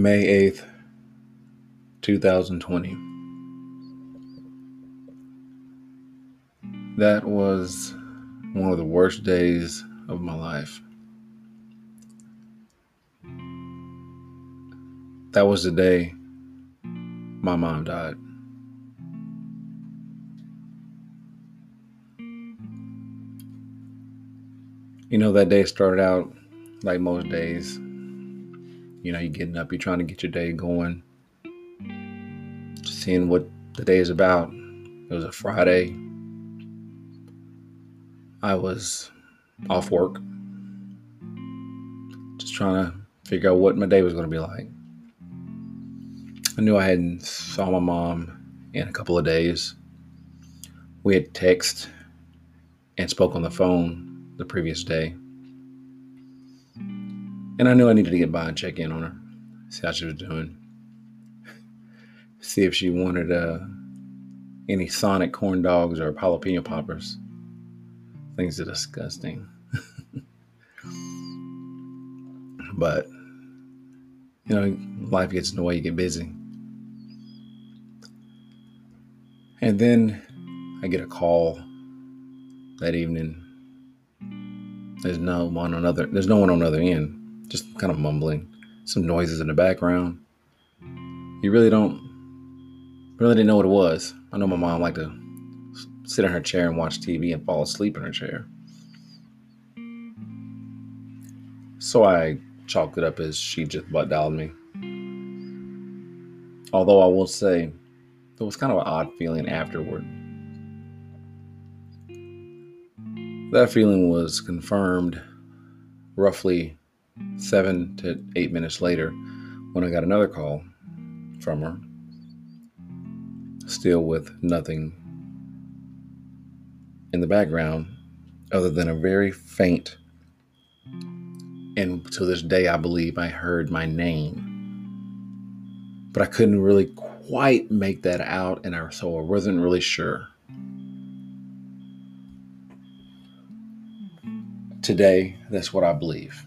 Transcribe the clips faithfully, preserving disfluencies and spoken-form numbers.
May eighth, two thousand twenty. That was one of the worst days of my life. That was the day my mom died. You know, that day started out like most days. You know, you're getting up, you're trying to get your day going, just seeing what the day is about. It was a Friday. I was off work, just trying to figure out what my day was going to be like. I knew I hadn't saw my mom in a couple of days. We had texted and spoke on the phone the previous day. And I knew I needed to get by and check in on her, see how she was doing, see if she wanted uh, any Sonic corn dogs or jalapeno poppers. Things are disgusting. But, you know, life gets in the way, you get busy. And then I get a call that evening. There's no one on other, there's no one on the other end. Just kind of mumbling, some noises in the background. You really don't, really didn't know what it was. I know my mom liked to sit in her chair and watch T V and fall asleep in her chair. So I chalked it up as she just butt dialed me. Although I will say, it was kind of an odd feeling afterward. That feeling was confirmed roughly seven to eight minutes later when I got another call from her, still with nothing in the background other than a very faint, and to this day I believe I heard my name, but I couldn't really quite make that out, and I, so I wasn't really sure. Today, that's what I believe.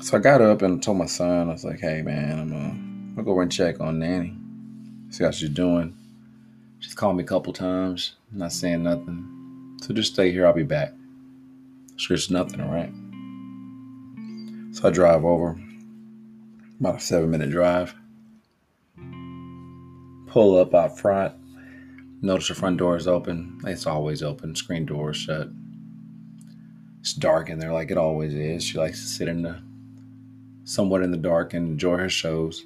So I got up and told my son, I was like, hey, man, I'm going to go over and check on Nanny, see how she's doing. She's called me a couple times, not saying nothing. So just stay here, I'll be back. There's nothing, all right? So I drive over, about a seven-minute drive. Pull up out front, notice the front door is open. It's always open, screen door is shut. It's dark in there like it always is. She likes to sit in the somewhat in the dark and enjoy her shows.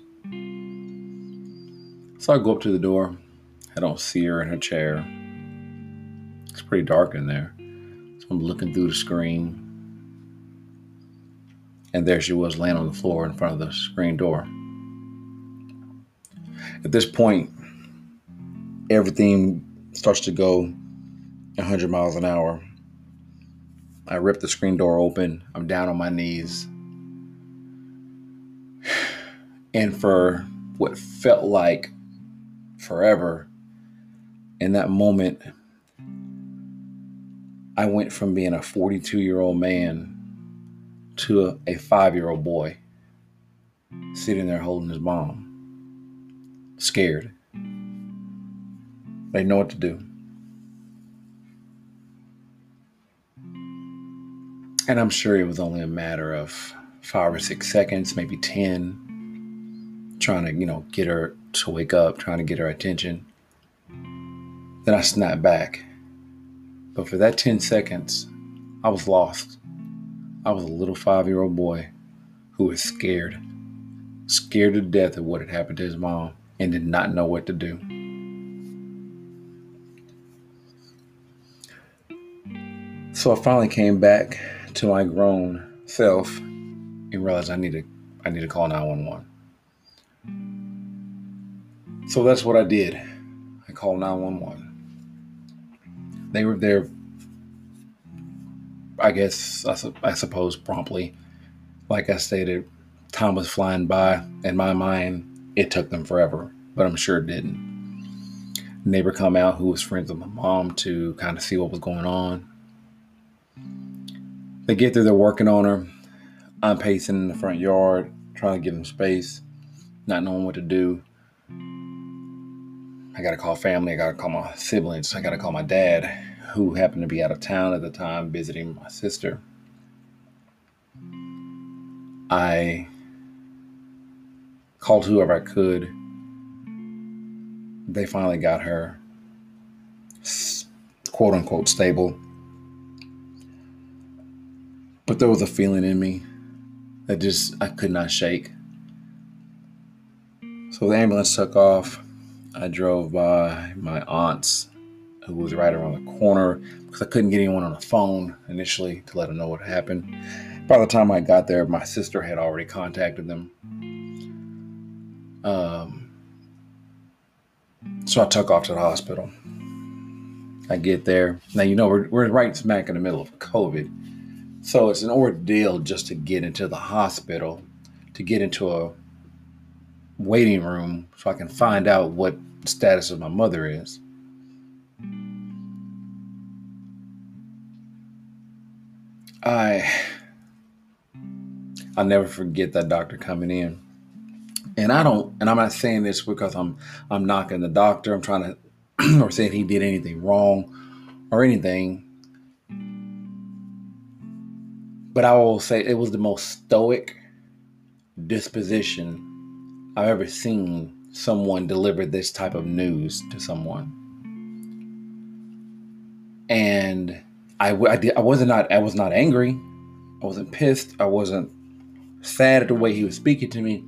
So I go up to the door. I don't see her in her chair. It's pretty dark in there. So I'm looking through the screen. And there she was laying on the floor in front of the screen door. At this point, everything starts to go one hundred miles an hour. I rip the screen door open. I'm down on my knees. And for what felt like forever, in that moment, I went from being a forty-two-year-old man to a five-year-old boy sitting there holding his mom, scared. They didn't know what to do. And I'm sure it was only a matter of five or six seconds, maybe ten. Trying to, you know, get her to wake up, trying to get her attention. Then I snapped back. But for that ten seconds, I was lost. I was a little five-year-old boy who was scared, scared to death of what had happened to his mom and did not know what to do. So I finally came back to my grown self and realized I need to, I need to call nine one one. So that's what I did. I called nine one one. They were there, I guess, I, su- I suppose, promptly. Like I stated, time was flying by. In my mind, it took them forever, but I'm sure it didn't. A neighbor come out who was friends with my mom to kind of see what was going on. They get there, they're working on her. I'm pacing in the front yard, trying to give him space, not knowing what to do. I gotta call family, I gotta call my siblings, I gotta call my dad, who happened to be out of town at the time visiting my sister. I called whoever I could. They finally got her, quote unquote, stable. But there was a feeling in me that just, I could not shake. So the ambulance took off. I drove by my aunt's, who was right around the corner, because I couldn't get anyone on the phone initially to let them know what happened. By the time I got there, my sister had already contacted them. Um, so I took off to the hospital. I get there. Now, you know, we're, we're right smack in the middle of COVID. So it's an ordeal just to get into the hospital, to get into a waiting room so I can find out what the status of my mother is. I, I'll never forget that doctor coming in. And I don't, and I'm not saying this because I'm, I'm knocking the doctor. I'm trying to, or saying he did anything wrong or anything. But I will say it was the most stoic disposition I've ever seen someone deliver this type of news to someone. And I, I, did, I wasn't not, I was not angry. I wasn't pissed. I wasn't sad at the way he was speaking to me.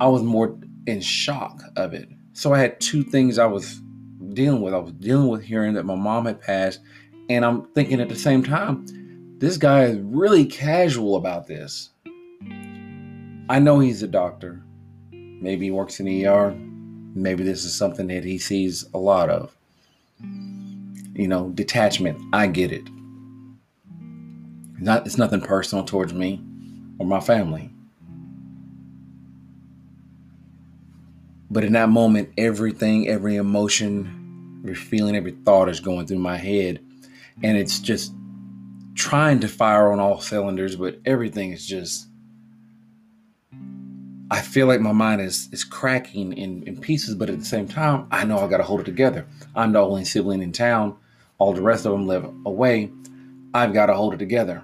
I was more in shock of it. So I had two things I was dealing with. I was dealing with hearing that my mom had passed, and I'm thinking at the same time, this guy is really casual about this. I know he's a doctor. Maybe he works in the E R. Maybe this is something that he sees a lot of. You know, detachment. I get it. Not, it's nothing personal towards me or my family. But in that moment, everything, every emotion, every feeling, every thought is going through my head. And it's just trying to fire on all cylinders, but everything is just, I feel like my mind is, is cracking in, in pieces, but at the same time, I know I got to hold it together. I'm the only sibling in town. All the rest of them live away. I've got to hold it together.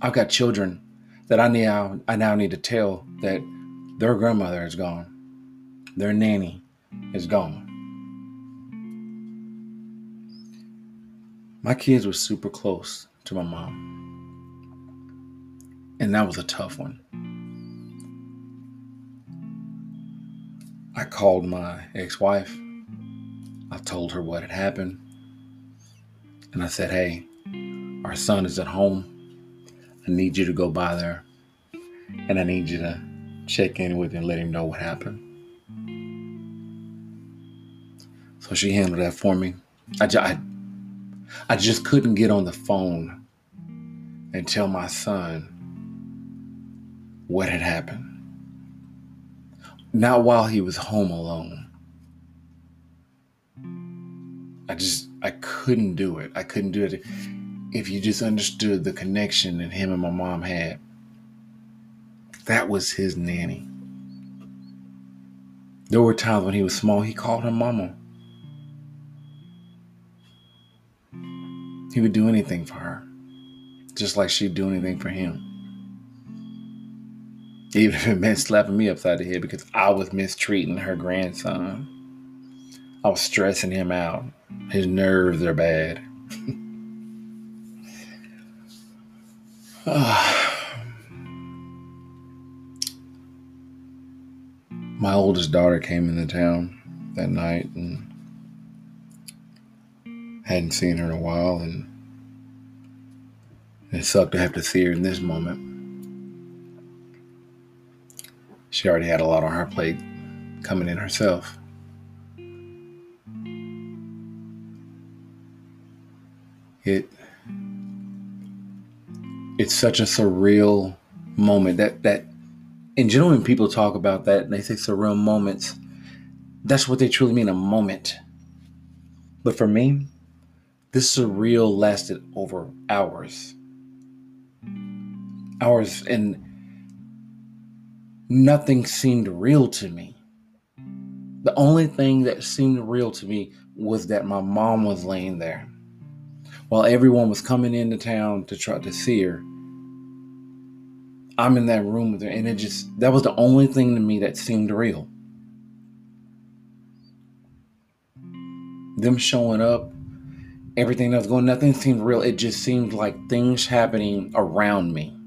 I've got children that I now, I now need to tell that their grandmother is gone. Their nanny is gone. My kids were super close to my mom. And that was a tough one. I called my ex-wife. I told her what had happened. And I said, hey, our son is at home. I need you to go by there, and I need you to check in with him and let him know what happened. So she handled that for me. I, I, I just couldn't get on the phone and tell my son what had happened. Not while he was home alone. I just, I couldn't do it. I couldn't do it. If you just understood the connection that him and my mom had, that was his nanny. There were times when he was small, he called her mama. He would do anything for her, just like she'd do anything for him. Even if it meant slapping me upside the head because I was mistreating her grandson. I was stressing him out. His nerves are bad. My oldest daughter came into town that night, and hadn't seen her in a while, and it sucked to have to see her in this moment. She already had a lot on her plate coming in herself. It It's such a surreal moment that, that in general, when people talk about that and they say surreal moments, that's what they truly mean, a moment. But for me, This surreal lasted over hours. Hours, and nothing seemed real to me. The only thing that seemed real to me was that my mom was laying there while everyone was coming into town to try to see her. I'm in that room with her, and it just, that was the only thing to me that seemed real. Them showing up, everything that was going, nothing seemed real. It just seemed like things happening around me.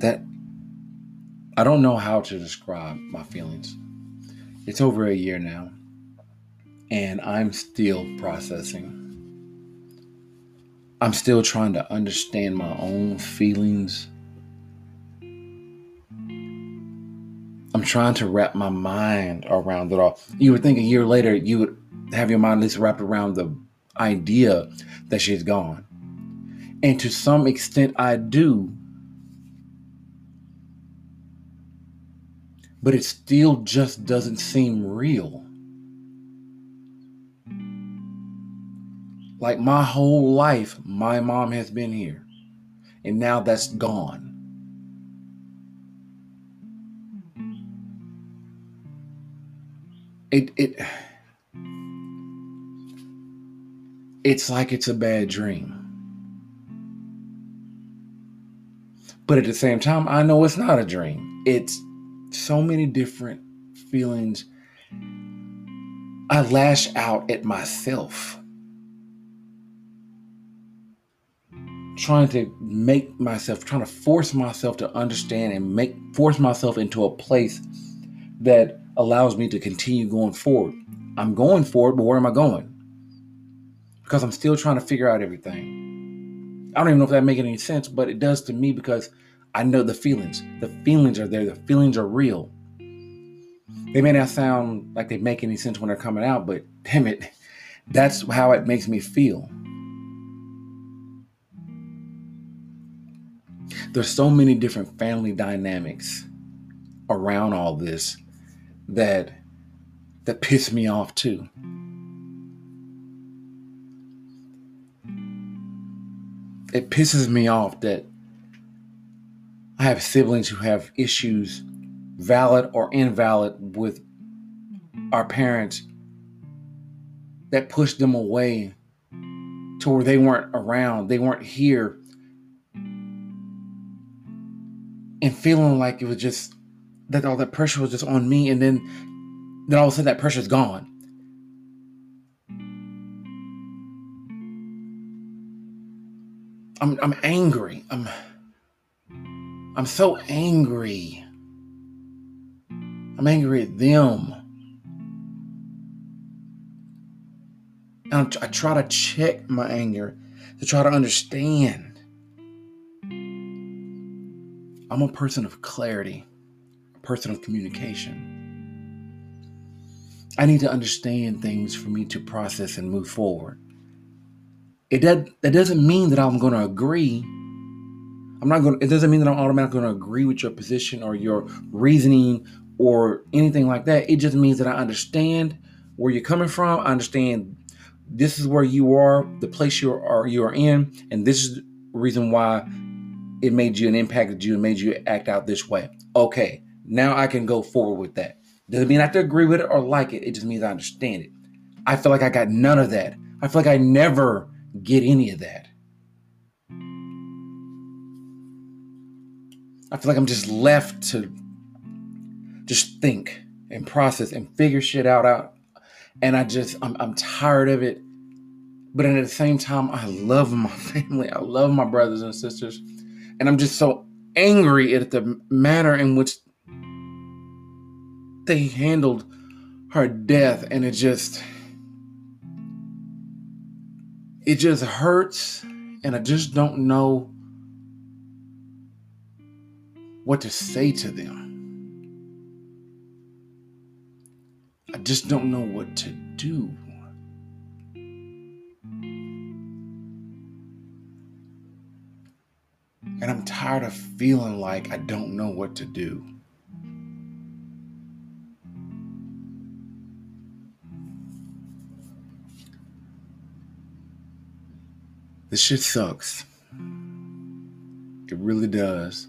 That, I don't know how to describe my feelings. It's over a year now, and I'm still processing. I'm still trying to understand my own feelings. I'm trying to wrap my mind around it all. You would think a year later, you would have your mind at least wrapped around the idea that she's gone. And to some extent, I do. But it still just doesn't seem real. Like my whole life, my mom has been here, and now that's gone. It it it's like it's a bad dream. But at the same time, I know it's not a dream. It's so many different feelings. I lash out at myself, trying to make myself, trying to force myself to understand and make force myself into a place that allows me to continue going forward. I'm going forward, but where am I going? Because I'm still trying to figure out everything. I don't even know if that makes any sense, but it does to me because I know the feelings. The feelings are there. The feelings are real. They may not sound like they make any sense when they're coming out, but damn it, that's how it makes me feel. There's so many different family dynamics around all this that that piss me off too. It pisses me off that I have siblings who have issues, valid or invalid, with our parents that pushed them away to where they weren't around, they weren't here. And feeling like it was just, that all that pressure was just on me, and then, then all of a sudden that pressure's gone. I'm I'm angry. I'm I'm so angry. I'm angry at them. And I try to check my anger to try to understand. I'm a person of clarity, a person of communication. I need to understand things for me to process and move forward. It does, that doesn't mean that I'm going to agree. I'm not going. It doesn't mean that I'm automatically going to agree with your position or your reasoning or anything like that. It just means that I understand where you're coming from. I understand this is where you are, the place you are you are in, and this is the reason why. It made you and impacted you and made you act out this way. Okay, now I can go forward with that. Doesn't mean I have to agree with it or like it. It just means I understand it. I feel like I got none of that. I feel like I never get any of that. I feel like I'm just left to just think and process and figure shit out. out. And I just, I'm, I'm tired of it. But at the same time, I love my family. I love my brothers and sisters. And I'm just so angry at the manner in which they handled her death. And it just, it just hurts. And I just don't know what to say to them. I just don't know what to do. And I'm tired of feeling like I don't know what to do. This shit sucks. It really does.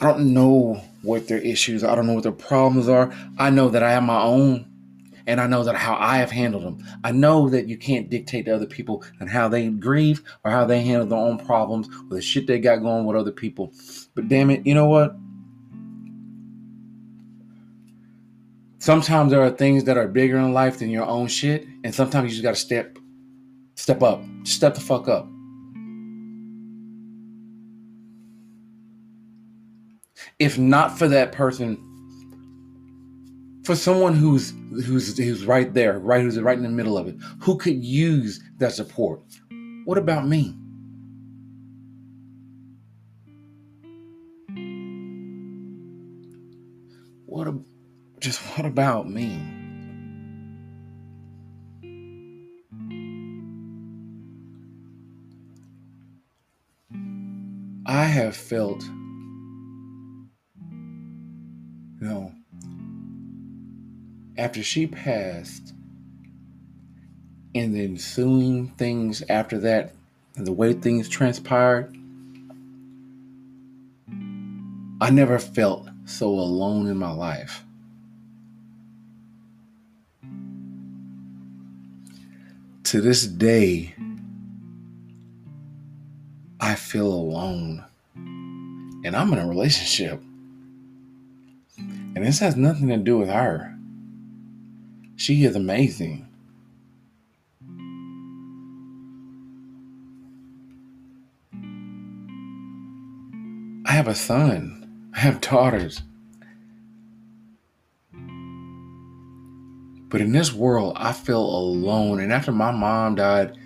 I don't know what their issues are. I don't know what their problems are. I know that I have my own, and I know that how I have handled them. I know that you can't dictate to other people and how they grieve or how they handle their own problems or the shit they got going with other people. But damn it, you know what? Sometimes there are things that are bigger in life than your own shit, and sometimes you just gotta step, step up, step the fuck up. If not for that person, for someone who's who's who's right there, right, who's right in the middle of it, who could use that support? What about me? What about? Just what about me? I have felt, you know, after she passed and the ensuing things after that and the way things transpired, I never felt so alone in my life. To this day, I feel alone, and I'm in a relationship, and this has nothing to do with her. She is amazing. I have a son. I have daughters. But in this world, I feel alone. And after my mom died,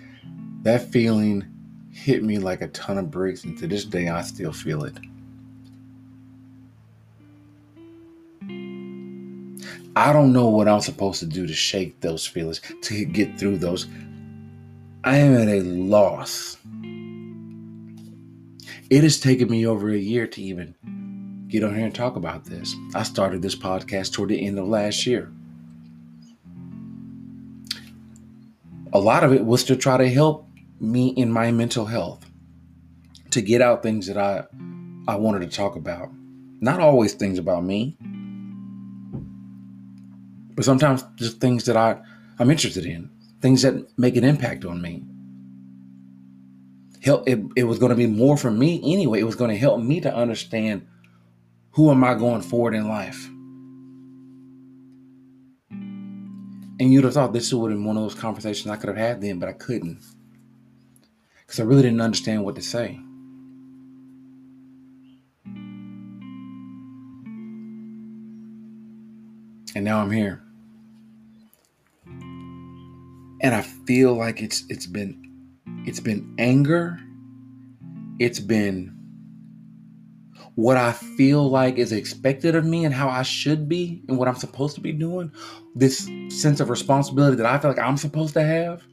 that feeling hit me like a ton of bricks. And to this day, I still feel it. I don't know what I'm supposed to do to shake those feelings, to get through those. I am at a loss. It has taken me over a year to even get on here and talk about this. I started this podcast toward the end of last year. A lot of it was to try to help me in my mental health, to get out things that I, I wanted to talk about. Not always things about me, but sometimes just things that I, I'm interested in, things that make an impact on me. Help, it, it was going to be more for me anyway. It was going to help me to understand who am I going forward in life. And you'd have thought this would have been one of those conversations I could have had then, but I couldn't. Because I really didn't understand what to say. And now I'm here. And I feel like it's it's been it's been anger. It's been what I feel like is expected of me and how I should be and what I'm supposed to be doing, this sense of responsibility that I feel like I'm supposed to have,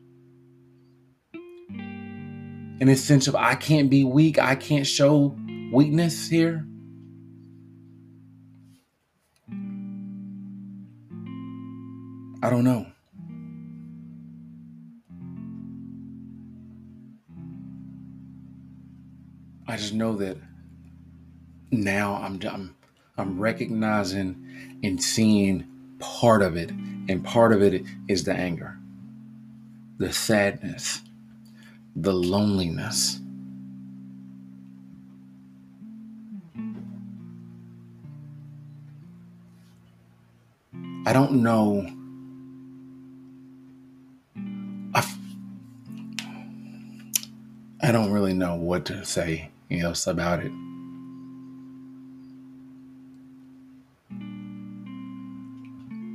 and this sense of I can't be weak, I can't show weakness here. I don't know. I just know that now I'm, I'm I'm recognizing and seeing part of it, and part of it is the anger, the sadness, the loneliness. I don't know. I, I don't really know what to say else about it.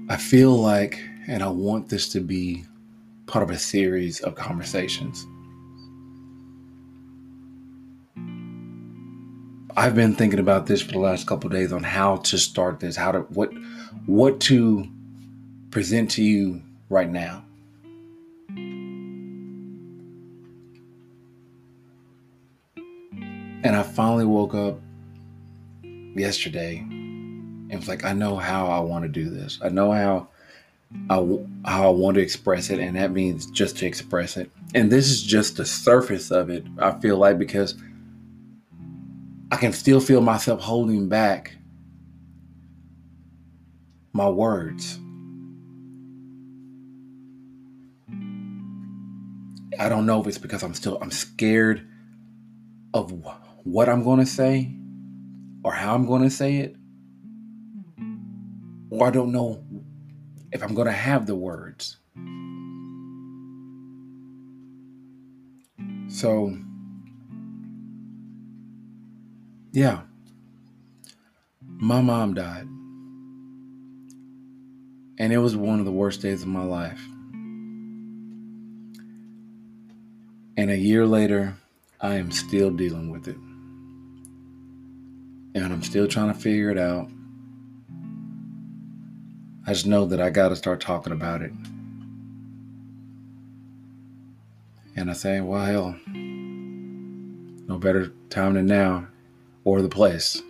I feel like, and I want this to be part of a series of conversations. I've been thinking about this for the last couple of days on how to start this, how to what what to present to you right now. And I finally woke up yesterday and was like, I know how I want to do this. I know how I, how I want to express it. And that means just to express it. And this is just the surface of it, I feel like, because I can still feel myself holding back my words. I don't know if it's because I'm still, I'm scared of what I'm going to say or how I'm going to say it. Or I don't know if I'm going to have the words. So, yeah, my mom died. And it was one of the worst days of my life. And a year later, I am still dealing with it. And I'm still trying to figure it out. I just know that I got to start talking about it. And I say, well, hell, no better time than now or the place.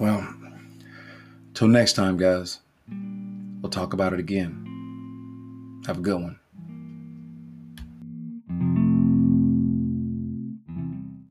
Well, till next time, guys, we'll talk about it again. Have a good one.